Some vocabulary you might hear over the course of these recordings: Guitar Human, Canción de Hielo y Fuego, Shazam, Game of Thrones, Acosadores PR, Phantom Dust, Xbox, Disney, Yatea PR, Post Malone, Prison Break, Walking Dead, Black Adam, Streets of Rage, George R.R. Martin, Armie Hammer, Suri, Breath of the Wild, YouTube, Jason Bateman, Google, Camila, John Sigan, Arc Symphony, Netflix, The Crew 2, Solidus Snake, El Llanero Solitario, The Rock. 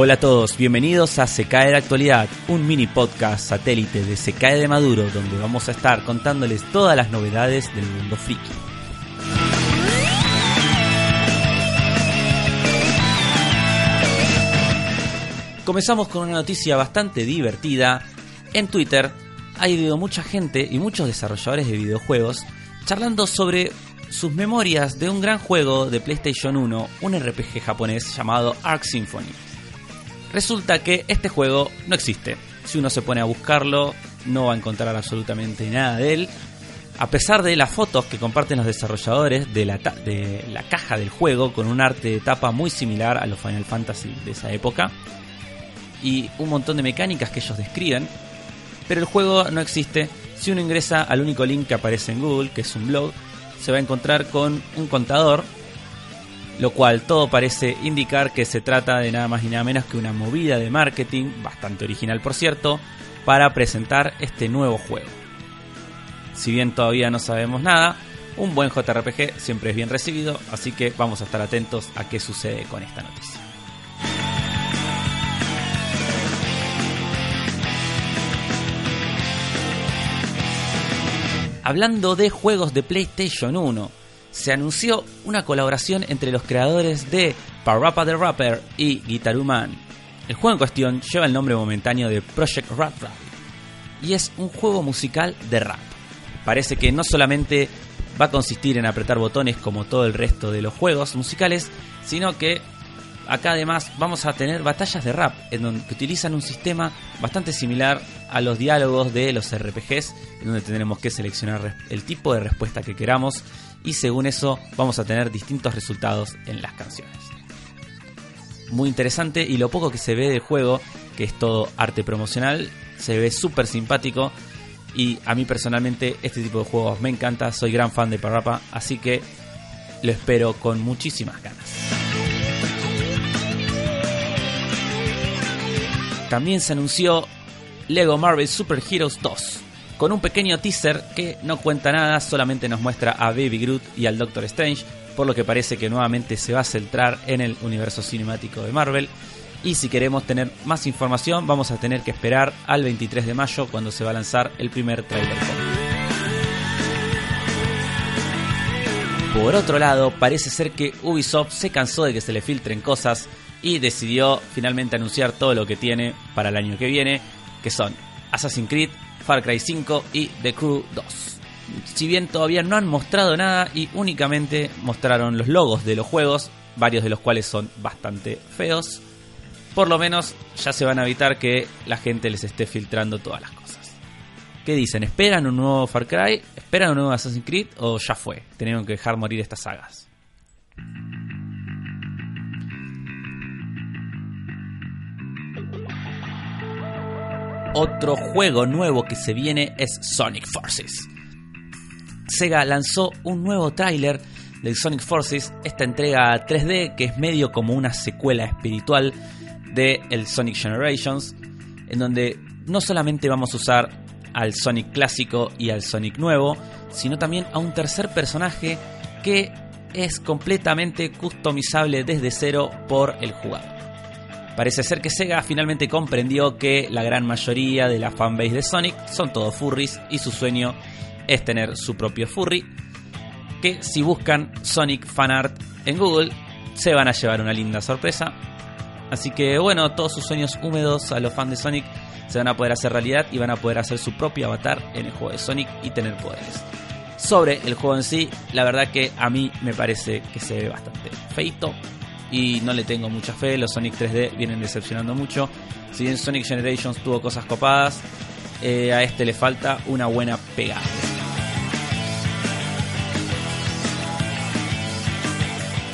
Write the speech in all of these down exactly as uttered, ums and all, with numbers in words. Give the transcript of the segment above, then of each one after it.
Hola a todos, bienvenidos a Se Cae la Actualidad, un mini podcast satélite de Se Cae de Maduro, donde vamos a estar contándoles todas las novedades del mundo friki. Comenzamos con una noticia bastante divertida. En Twitter ha habido mucha gente y muchos desarrolladores de videojuegos charlando sobre sus memorias de un gran juego de PlayStation uno, un R P G japonés llamado Arc Symphony. Resulta que este juego no existe. Si uno se pone a buscarlo, no va a encontrar absolutamente nada de él, a pesar de las fotos que comparten los desarrolladores de la, ta- de la caja del juego, con un arte de tapa muy similar a los Final Fantasy de esa época, y un montón de mecánicas que ellos describen. Pero el juego no existe. Si uno ingresa al único link que aparece en Google, que es un blog, se va a encontrar con un contador, lo cual todo parece indicar que se trata de nada más y nada menos que una movida de marketing, bastante original por cierto, para presentar este nuevo juego. Si bien todavía no sabemos nada, un buen J R P G siempre es bien recibido, así que vamos a estar atentos a qué sucede con esta noticia. Hablando de juegos de PlayStation uno, se anunció una colaboración entre los creadores de Parappa the Rapper y Guitar Human. El juego en cuestión lleva el nombre momentáneo de Project Rap Rap y es un juego musical de rap. Parece que no solamente va a consistir en apretar botones como todo el resto de los juegos musicales, sino que acá además vamos a tener batallas de rap en donde que utilizan un sistema bastante similar a los diálogos de los R P Gs, en donde tendremos que seleccionar el tipo de respuesta que queramos y según eso vamos a tener distintos resultados en las canciones. Muy interesante, y lo poco que se ve del juego, que es todo arte promocional, se ve súper simpático, y a mí personalmente este tipo de juegos me encanta, soy gran fan de Parappa, así que lo espero con muchísimas ganas. También se anunció LEGO Marvel Super Heroes dos, con un pequeño teaser que no cuenta nada, solamente nos muestra a Baby Groot y al Doctor Strange, por lo que parece que nuevamente se va a centrar en el universo cinemático de Marvel. Y si queremos tener más información, vamos a tener que esperar al veintitrés de mayo, cuando se va a lanzar el primer trailer. Por otro lado, parece ser que Ubisoft se cansó de que se le filtren cosas y decidió finalmente anunciar todo lo que tiene para el año que viene, que son Assassin's Creed, Far Cry cinco y The Crew dos. Si bien todavía no han mostrado nada y únicamente mostraron los logos de los juegos, varios de los cuales son bastante feos, por lo menos ya se van a evitar que la gente les esté filtrando todas las cosas. ¿Qué dicen? ¿Esperan un nuevo Far Cry? ¿Esperan un nuevo Assassin's Creed? ¿O ya fue? Tenían que dejar morir estas sagas. Otro juego nuevo que se viene es Sonic Forces. Sega lanzó un nuevo tráiler del Sonic Forces, esta entrega tres D que es medio como una secuela espiritual de el Sonic Generations, en donde no solamente vamos a usar al Sonic clásico y al Sonic nuevo, sino también a un tercer personaje que es completamente customizable desde cero por el jugador. Parece ser que Sega finalmente comprendió que la gran mayoría de la fanbase de Sonic son todos furries y su sueño es tener su propio furry, que si buscan Sonic Fan Art en Google se van a llevar una linda sorpresa. Así que bueno, todos sus sueños húmedos a los fans de Sonic se van a poder hacer realidad y van a poder hacer su propio avatar en el juego de Sonic y tener poderes. Sobre el juego en sí, la verdad que a mí me parece que se ve bastante feito y no le tengo mucha fe. Los Sonic tres D vienen decepcionando mucho. Si bien Sonic Generations tuvo cosas copadas, eh, a este le falta una buena pegada.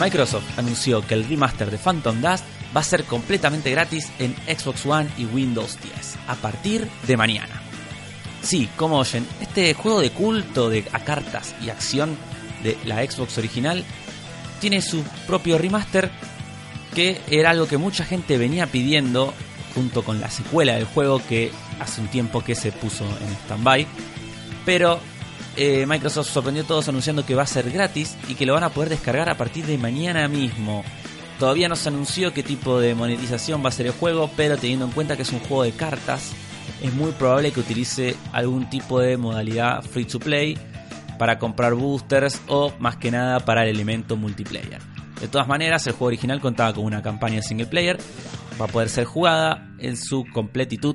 Microsoft anunció que el remaster de Phantom Dust va a ser completamente gratis en Xbox One y Windows diez a partir de mañana. Sí, como oyen, este juego de culto de a cartas y acción de la Xbox original tiene su propio remaster, que era algo que mucha gente venía pidiendo junto con la secuela del juego, que hace un tiempo que se puso en stand-by, pero eh, Microsoft sorprendió a todos anunciando que va a ser gratis y que lo van a poder descargar a partir de mañana mismo. Todavía no se anunció qué tipo de monetización va a ser el juego, pero teniendo en cuenta que es un juego de cartas, es muy probable que utilice algún tipo de modalidad free to play para comprar boosters o más que nada para el elemento multiplayer. De todas maneras, el juego original contaba con una campaña single player, va a poder ser jugada en su completitud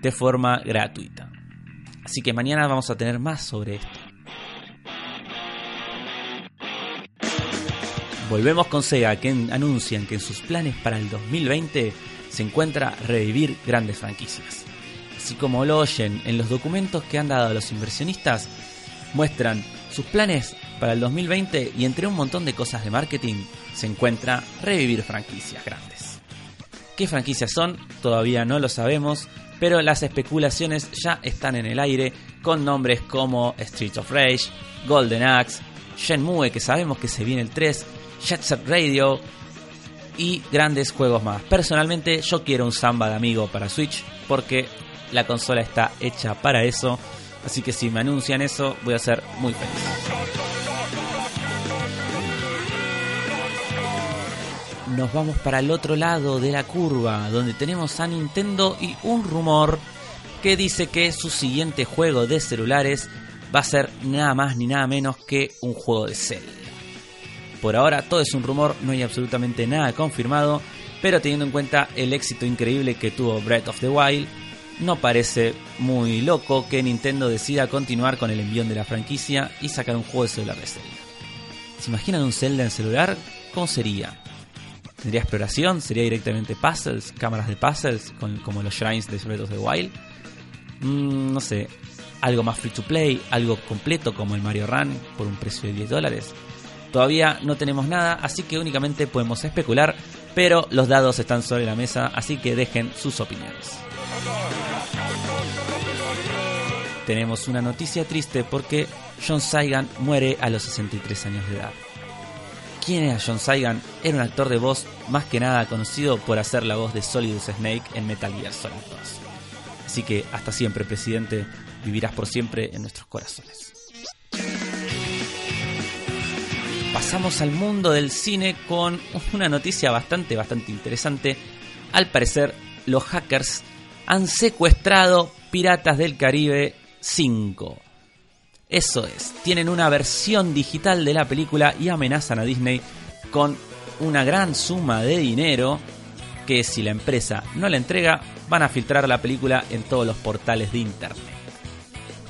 de forma gratuita. Así que mañana vamos a tener más sobre esto. Volvemos con Sega, que anuncian que en sus planes para el dos mil veinte se encuentra revivir grandes franquicias. Así como lo oyen, en los documentos que han dado a los inversionistas muestran sus planes para el dos mil veinte, y entre un montón de cosas de marketing se encuentra revivir franquicias grandes. ¿Qué franquicias son? Todavía no lo sabemos, pero las especulaciones ya están en el aire con nombres como Streets of Rage, Golden Axe, Shenmue, que sabemos que se viene el tres, Jet Set Radio y grandes juegos más. Personalmente yo quiero un Samba de Amigo para Switch porque la consola está hecha para eso, así que si me anuncian eso voy a ser muy feliz. Nos vamos para el otro lado de la curva, donde tenemos a Nintendo y un rumor que dice que su siguiente juego de celulares va a ser nada más ni nada menos que un juego de Zelda. Por ahora todo es un rumor, no hay absolutamente nada confirmado, pero teniendo en cuenta el éxito increíble que tuvo Breath of the Wild, no parece muy loco que Nintendo decida continuar con el envión de la franquicia y sacar un juego de celular de Zelda. ¿Se imaginan un Zelda en celular? ¿Cómo sería? ¿Sería exploración? ¿Sería directamente puzzles? ¿Cámaras de puzzles? Con, como los shrines de Breath of the Wild. Mm, no sé, algo más free to play, algo completo como el Mario Run por un precio de diez dólares. Todavía no tenemos nada, así que únicamente podemos especular, pero los dados están sobre la mesa, así que dejen sus opiniones. Tenemos una noticia triste porque John Sigan muere a los sesenta y tres años de edad. ¿Quién era John Sigan? Era un actor de voz más que nada conocido por hacer la voz de Solidus Snake en Metal Gear Solid dos. Así que hasta siempre, presidente, vivirás por siempre en nuestros corazones. Pasamos al mundo del cine con una noticia bastante, bastante interesante. Al parecer, los hackers han secuestrado Piratas del Caribe cinco. Eso es, tienen una versión digital de la película y amenazan a Disney con una gran suma de dinero que, si la empresa no la entrega, van a filtrar la película en todos los portales de internet.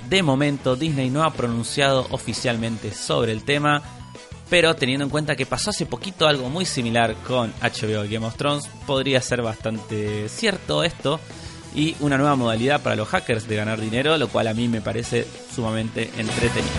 De momento, Disney no ha pronunciado oficialmente sobre el tema, pero teniendo en cuenta que pasó hace poquito algo muy similar con H B O y Game of Thrones, podría ser bastante cierto esto y una nueva modalidad para los hackers de ganar dinero, lo cual a mí me parece sumamente entretenido.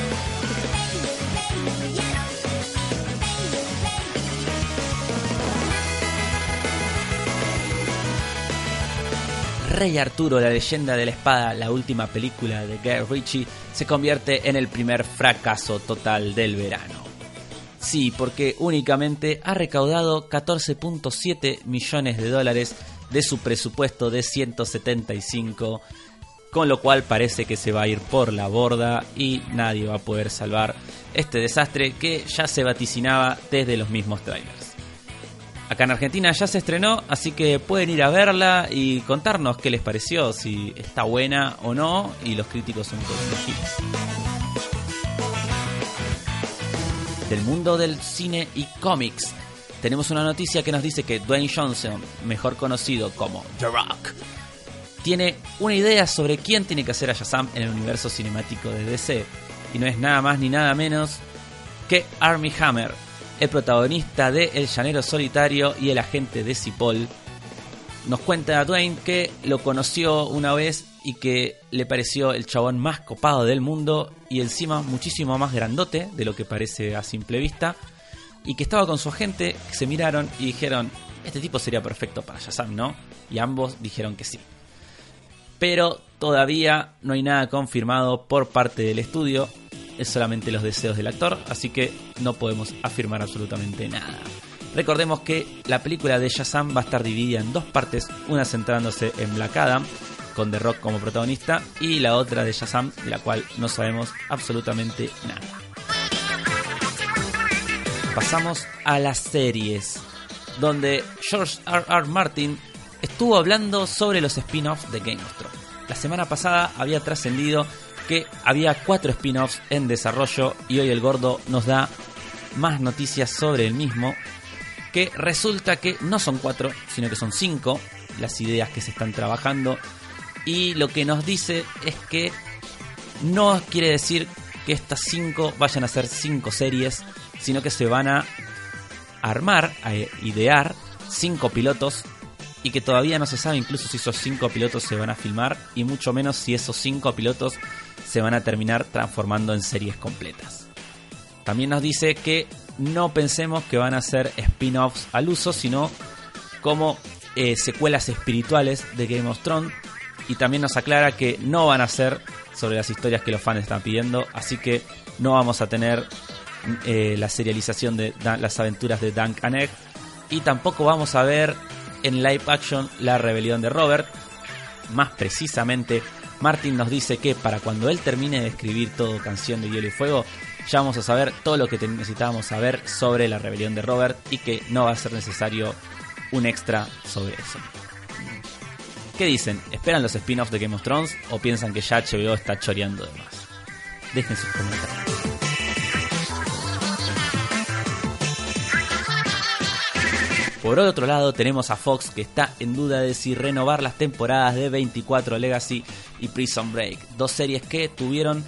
Rey Arturo, la leyenda de la espada, la última película de Guy Ritchie, se convierte en el primer fracaso total del verano. Sí, porque únicamente ha recaudado catorce punto siete millones de dólares de su presupuesto de ciento setenta y cinco, con lo cual parece que se va a ir por la borda y nadie va a poder salvar este desastre que ya se vaticinaba desde los mismos trailers. Acá en Argentina ya se estrenó, así que pueden ir a verla y contarnos qué les pareció, si está buena o no, y los críticos son corregidos. Del mundo del cine y cómics, tenemos una noticia que nos dice que Dwayne Johnson, mejor conocido como The Rock, tiene una idea sobre quién tiene que hacer a Shazam en el universo cinemático de D C. Y no es nada más ni nada menos que Armie Hammer, el protagonista de El Llanero Solitario y el agente de Cipoll. Nos cuenta a Dwayne que lo conoció una vez y que le pareció el chabón más copado del mundo y encima muchísimo más grandote de lo que parece a simple vista, y que estaba con su agente, que se miraron y dijeron, este tipo sería perfecto para Shazam, ¿no? Y ambos dijeron que sí. Pero todavía no hay nada confirmado por parte del estudio, es solamente los deseos del actor, así que no podemos afirmar absolutamente nada. Recordemos que la película de Shazam va a estar dividida en dos partes, una centrándose en Black Adam, con The Rock como protagonista, y la otra de Shazam, de la cual no sabemos absolutamente nada. pasamos a las series, donde George R R. Martin estuvo hablando sobre los spin-offs de Game of Thrones. La semana pasada había trascendido que había cuatro spin-offs en desarrollo y hoy el gordo nos da más noticias sobre el mismo, que resulta que no son cuatro, sino que son cinco las ideas que se están trabajando, y lo que nos dice es que no quiere decir que estas cinco vayan a ser cinco series, sino que se van a armar, a idear cinco pilotos, y que todavía no se sabe incluso si esos cinco pilotos se van a filmar, y mucho menos si esos cinco pilotos se van a terminar transformando en series completas. También nos dice que no pensemos que van a ser spin-offs al uso, sino como eh, secuelas espirituales de Game of Thrones, y también nos aclara que no van a ser sobre las historias que los fans están pidiendo, así que no vamos a tener eh, la serialización de da- las aventuras de Dunk and Egg, y tampoco vamos a ver en live action la rebelión de Robert. Más precisamente, Martin nos dice que para cuando él termine de escribir todo Canción de Hielo y Fuego, ya vamos a saber todo lo que necesitábamos saber sobre la rebelión de Robert, y que no va a ser necesario un extra sobre eso. ¿Qué dicen? ¿Esperan los spin-offs de Game of Thrones o piensan que ya H B O está choreando de más? Dejen sus comentarios. Por otro lado, tenemos a Fox, que está en duda de si renovar las temporadas de veinticuatro, Legacy y Prison Break, dos series que tuvieron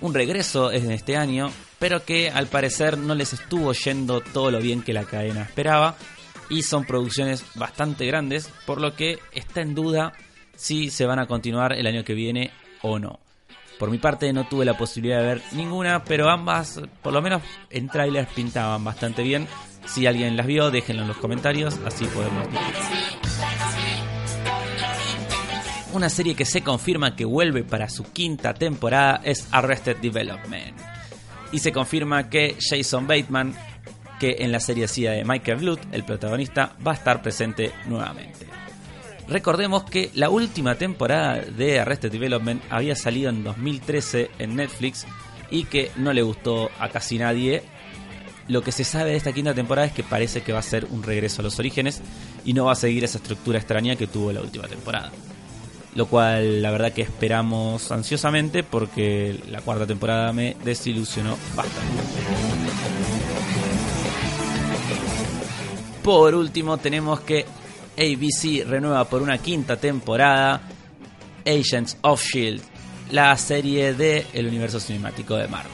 un regreso en este año, pero que al parecer no les estuvo yendo todo lo bien que la cadena esperaba, y son producciones bastante grandes, por lo que está en duda si se van a continuar el año que viene o no. Por mi parte no tuve la posibilidad de ver ninguna, pero ambas, por lo menos en trailers, pintaban bastante bien. Si alguien las vio, déjenlo en los comentarios, así podemos discutir. Una serie que se confirma que vuelve para su quinta temporada es Arrested Development. Y se confirma que Jason Bateman, que en la serie hacía de Michael Bluth, el protagonista, va a estar presente nuevamente. Recordemos que la última temporada de Arrested Development había salido en dos mil trece en Netflix y que no le gustó a casi nadie. Lo que se sabe de esta quinta temporada es que parece que va a ser un regreso a los orígenes y no va a seguir esa estructura extraña que tuvo la última temporada. Lo cual, la verdad que esperamos ansiosamente, porque la cuarta temporada me desilusionó bastante. Por último, tenemos que A B C renueva por una quinta temporada Agents of Shield, la serie del universo cinemático de Marvel.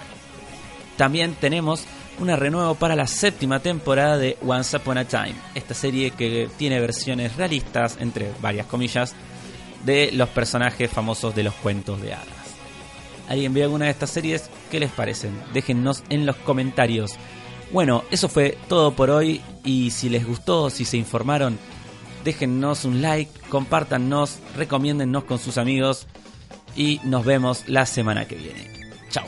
También tenemos una renueva para la séptima temporada de Once Upon a Time, esta serie que tiene versiones realistas, entre varias comillas, de los personajes famosos de los cuentos de hadas. ¿Alguien vio alguna de estas series? ¿Qué les parecen? Déjennos en los comentarios. Bueno, eso fue todo por hoy, y si les gustó, si se informaron, déjennos un like, compártannos, recomiéndennos con sus amigos y nos vemos la semana que viene. Chao.